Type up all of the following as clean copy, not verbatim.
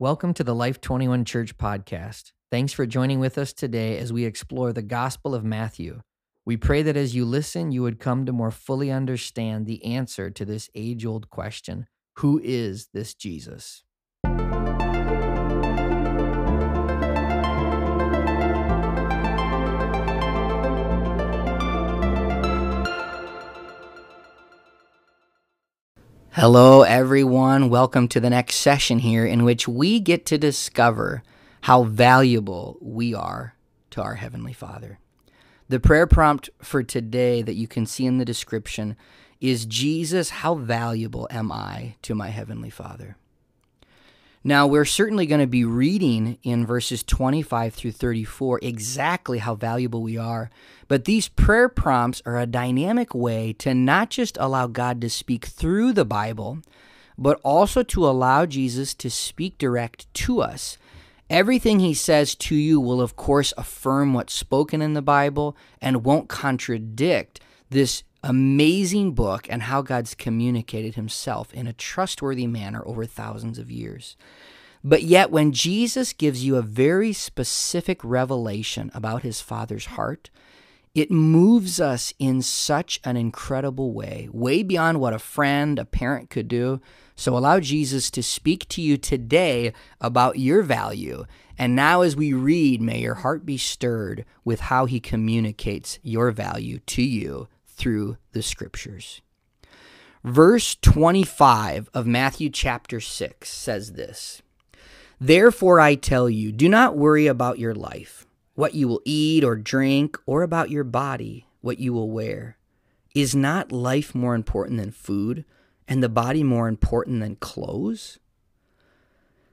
Welcome to the Life 21 Church podcast. Thanks for joining with us today as we explore the Gospel of Matthew. We pray that as you listen, you would come to more fully understand the answer to this age-old question, who is this Jesus? Hello, everyone. Welcome to the next session here in which we get to discover how valuable we are to our Heavenly Father. The prayer prompt for today that you can see in the description is, Jesus, how valuable am I to my Heavenly Father? Now, we're certainly going to be reading in verses 25 through 34 exactly how valuable we are, but these prayer prompts are a dynamic way to not just allow God to speak through the Bible, but also to allow Jesus to speak direct to us. Everything he says to you will, of course, affirm what's spoken in the Bible and won't contradict this amazing book and how God's communicated himself in a trustworthy manner over thousands of years. But yet, when Jesus gives you a very specific revelation about his Father's heart, it moves us in such an incredible way, way beyond what a friend, a parent could do. So allow Jesus to speak to you today about your value. And now as we read, may your heart be stirred with how he communicates your value to you through the scriptures. Verse 25 of Matthew chapter 6 says this, "Therefore I tell you, do not worry about your life, what you will eat or drink, or about your body, what you will wear. Is not life more important than food, and the body more important than clothes?"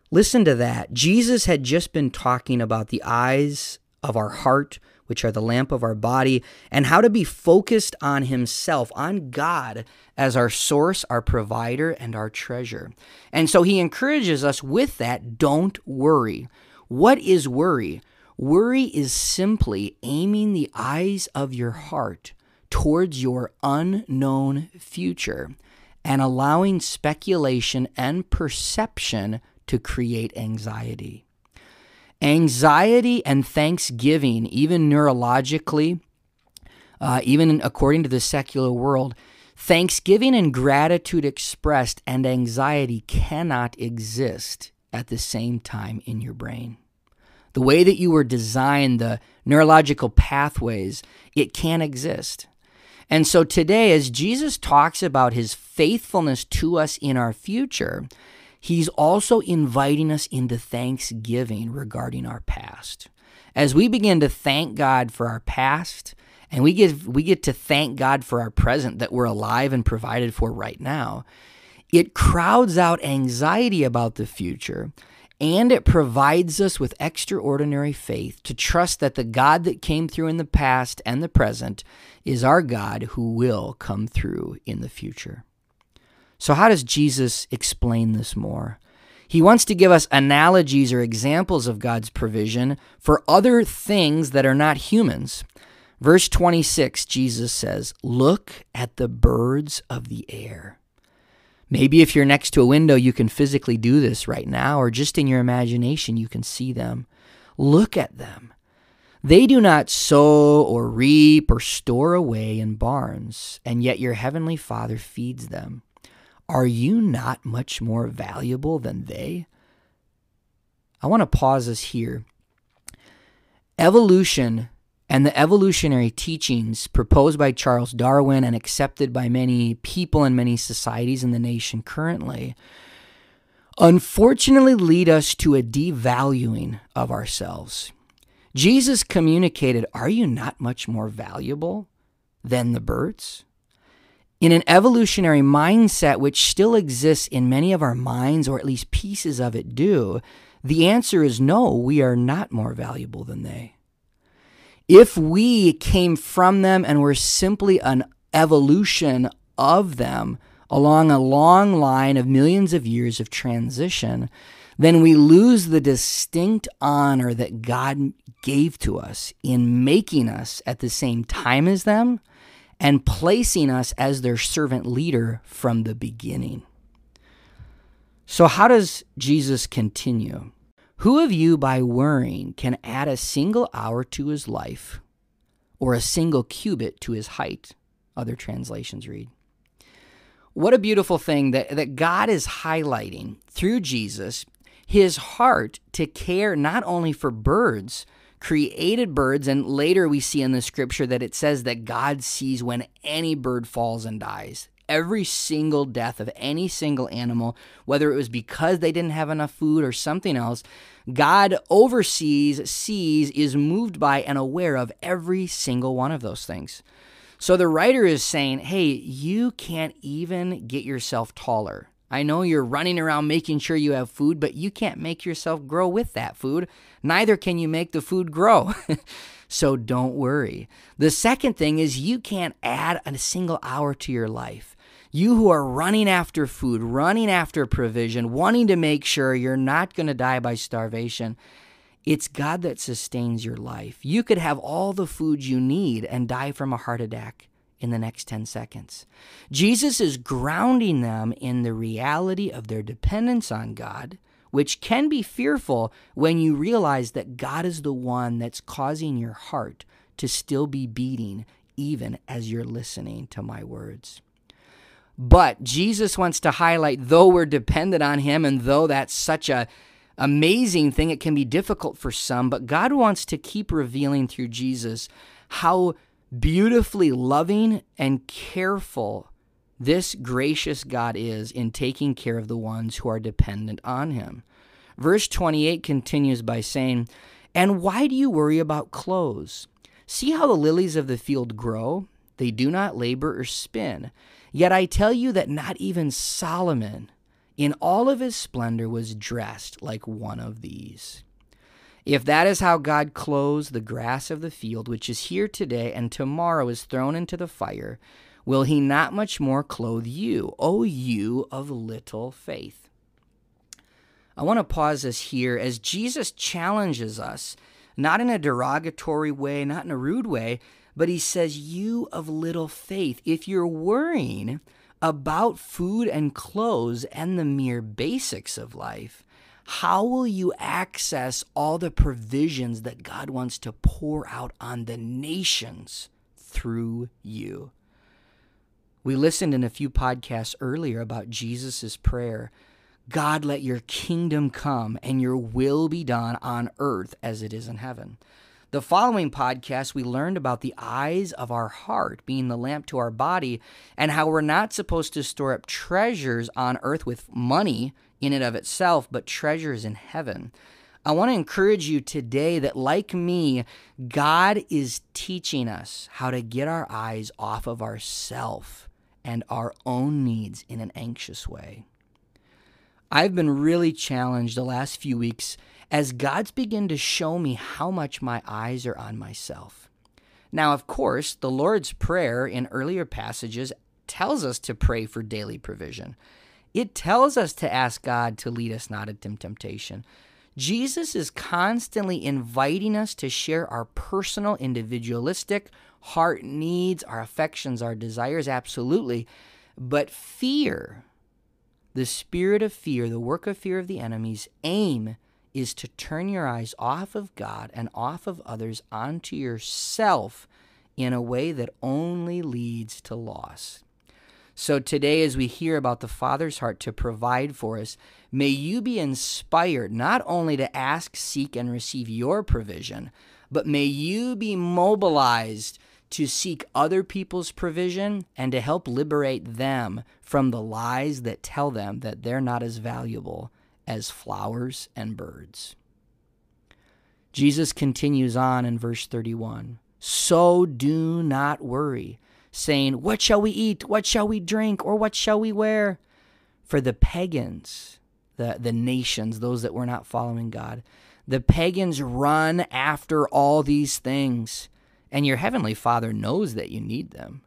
Listen to that. Jesus had just been talking about the eyes of our heart, which are the lamp of our body, and how to be focused on himself, on God, as our source, our provider, and our treasure. And so he encourages us with that, don't worry. What is worry? Worry is simply aiming the eyes of your heart towards your unknown future and allowing speculation and perception to create anxiety. Anxiety and thanksgiving, even neurologically, even according to the secular world, thanksgiving and gratitude expressed and anxiety cannot exist at the same time in your brain. The way that you were designed, the neurological pathways, it can't exist. And so today, as Jesus talks about his faithfulness to us in our future, he's also inviting us into thanksgiving regarding our past. As we begin to thank God for our past, and we get to thank God for our present, that we're alive and provided for right now, it crowds out anxiety about the future. And it provides us with extraordinary faith to trust that the God that came through in the past and the present is our God who will come through in the future. So how does Jesus explain this more? He wants to give us analogies or examples of God's provision for other things that are not humans. Verse 26, Jesus says, "Look at the birds of the air." Maybe if you're next to a window, you can physically do this right now, or just in your imagination, you can see them. Look at them. They do not sow or reap or store away in barns, and yet your Heavenly Father feeds them. Are you not much more valuable than they? I want to pause us here. Evolution and the evolutionary teachings proposed by Charles Darwin and accepted by many people in many societies in the nation currently, unfortunately lead us to a devaluing of ourselves. Jesus communicated, "Are you not much more valuable than the birds?" In an evolutionary mindset, which still exists in many of our minds, or at least pieces of it do, the answer is no, we are not more valuable than they. If we came from them and were simply an evolution of them along a long line of millions of years of transition, then we lose the distinct honor that God gave to us in making us at the same time as them and placing us as their servant leader from the beginning. So how does Jesus continue? Who of you by worrying can add a single hour to his life or a single cubit to his height? Other translations read. What a beautiful thing that God is highlighting through Jesus, his heart to care not only for birds, created birds, and later we see in the scripture that it says that God sees when any bird falls and dies. Every single death of any single animal, whether it was because they didn't have enough food or something else, God oversees, sees, is moved by, and aware of every single one of those things. So the writer is saying, hey, you can't even get yourself taller. I know you're running around making sure you have food, but you can't make yourself grow with that food. Neither can you make the food grow. So don't worry. The second thing is you can't add a single hour to your life. You who are running after food, running after provision, wanting to make sure you're not going to die by starvation, it's God that sustains your life. You could have all the food you need and die from a heart attack in the next 10 seconds. Jesus is grounding them in the reality of their dependence on God, which can be fearful when you realize that God is the one that's causing your heart to still be beating even as you're listening to my words. But Jesus wants to highlight, though we're dependent on him and though that's such an amazing thing, it can be difficult for some, but God wants to keep revealing through Jesus how beautifully loving and careful this gracious God is in taking care of the ones who are dependent on him. Verse 28 continues by saying, "And why do you worry about clothes? See how the lilies of the field grow? They do not labor or spin. Yet I tell you that not even Solomon in all of his splendor was dressed like one of these." If that is how God clothes the grass of the field, which is here today and tomorrow is thrown into the fire, will he not much more clothe you, O you of little faith? I want to pause us here as Jesus challenges us, not in a derogatory way, not in a rude way, but he says, you of little faith. If you're worrying about food and clothes and the mere basics of life, how will you access all the provisions that God wants to pour out on the nations through you? We listened in a few podcasts earlier about Jesus' prayer. God, let your kingdom come and your will be done on earth as it is in heaven. The following podcast, we learned about the eyes of our heart being the lamp to our body and how we're not supposed to store up treasures on earth with money in and of itself, but treasures in heaven. I want to encourage you today that, like me, God is teaching us how to get our eyes off of ourselves and our own needs in an anxious way. I've been really challenged the last few weeks as God's begun to show me how much my eyes are on myself. Now, of course, the Lord's Prayer in earlier passages tells us to pray for daily provision. It tells us to ask God to lead us not into temptation. Jesus is constantly inviting us to share our personal, individualistic heart needs, our affections, our desires, absolutely. But fear, the spirit of fear, the work of fear of the enemy's aim is to turn your eyes off of God and off of others onto yourself in a way that only leads to loss. So today, as we hear about the Father's heart to provide for us, may you be inspired not only to ask, seek, and receive your provision, but may you be mobilized to seek other people's provision and to help liberate them from the lies that tell them that they're not as valuable as flowers and birds. Jesus continues on in verse 31, "So do not worry, saying, what shall we eat? What shall we drink? Or what shall we wear? For the pagans," the nations, those that were not following God, "the pagans run after all these things, and your heavenly Father knows that you need them.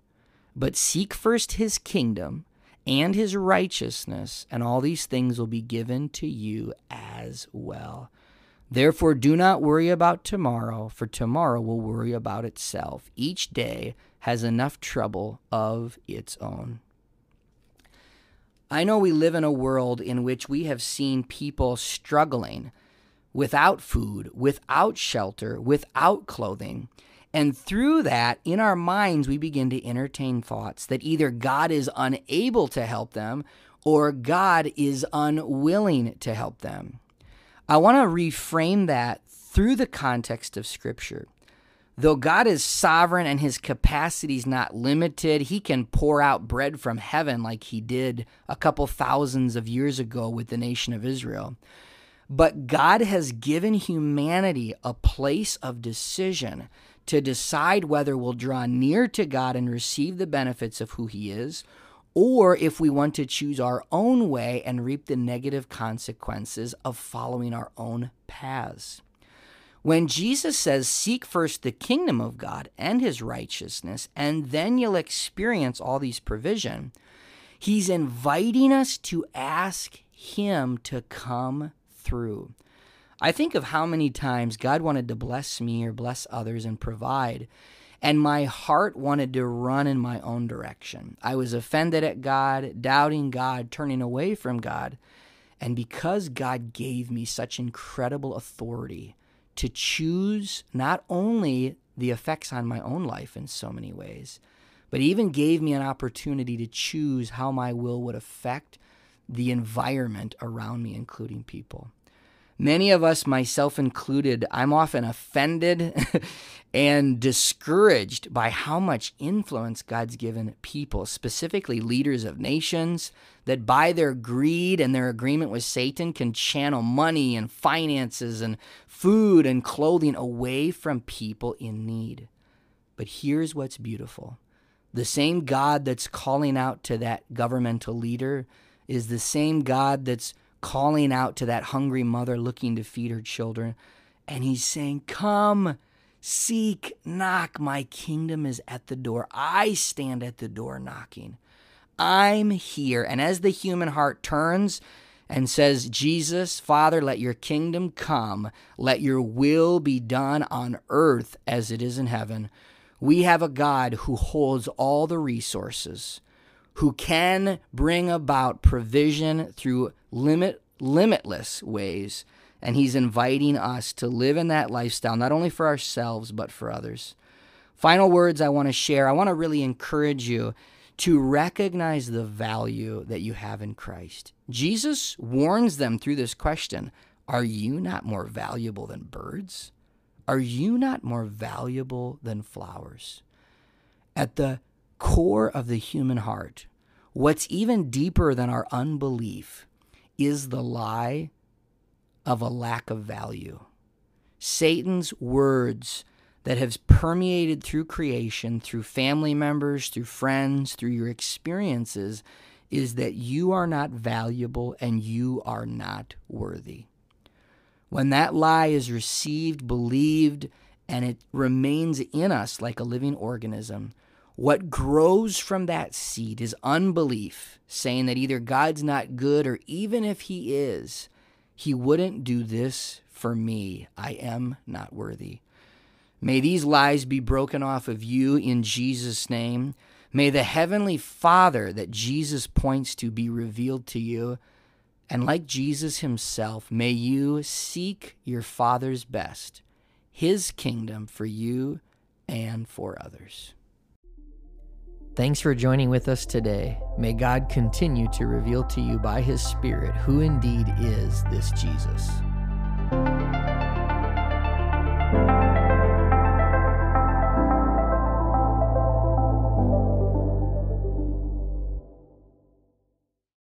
But seek first his kingdom and his righteousness, and all these things will be given to you as well. Therefore, do not worry about tomorrow, for tomorrow will worry about itself. Each day has enough trouble of its own." I know we live in a world in which we have seen people struggling without food, without shelter, without clothing. And through that, in our minds, we begin to entertain thoughts that either God is unable to help them or God is unwilling to help them. I want to reframe that through the context of Scripture. Though God is sovereign and his capacity is not limited, he can pour out bread from heaven like he did a couple thousands of years ago with the nation of Israel. But God has given humanity a place of decision to decide whether we'll draw near to God and receive the benefits of who he is, or if we want to choose our own way and reap the negative consequences of following our own paths. When Jesus says, seek first the kingdom of God and his righteousness, and then you'll experience all these provision, he's inviting us to ask him to come through. I think of how many times God wanted to bless me or bless others and provide, and my heart wanted to run in my own direction. I was offended at God, doubting God, turning away from God. And because God gave me such incredible authority to choose not only the effects on my own life in so many ways, but even gave me an opportunity to choose how my will would affect the environment around me, including people. Many of us, myself included, I'm often offended and discouraged by how much influence God's given people, specifically leaders of nations, that by their greed and their agreement with Satan can channel money and finances and food and clothing away from people in need. But here's what's beautiful. The same God that's calling out to that governmental leader is the same God that's calling out to that hungry mother looking to feed her children. And he's saying, come, seek, knock. My kingdom is at the door. I stand at the door knocking. I'm here. And as the human heart turns and says, Jesus, Father, let your kingdom come. Let your will be done on earth as it is in heaven. We have a God who holds all the resources, who can bring about provision through limitless ways. And he's inviting us to live in that lifestyle, not only for ourselves, but for others. Final words I want to share. I want to really encourage you to recognize the value that you have in Christ. Jesus warns them through this question, are you not more valuable than birds? Are you not more valuable than flowers? At the core of the human heart, what's even deeper than our unbelief is the lie of a lack of value. Satan's words that have permeated through creation, through family members, through friends, through your experiences, is that you are not valuable and you are not worthy. When that lie is received, believed, and it remains in us like a living organism, what grows from that seed is unbelief, saying that either God's not good or even if he is, he wouldn't do this for me. I am not worthy. May these lies be broken off of you in Jesus' name. May the heavenly Father that Jesus points to be revealed to you. And like Jesus himself, may you seek your Father's best, his kingdom for you and for others. Thanks for joining with us today. May God continue to reveal to you by his Spirit who indeed is this Jesus.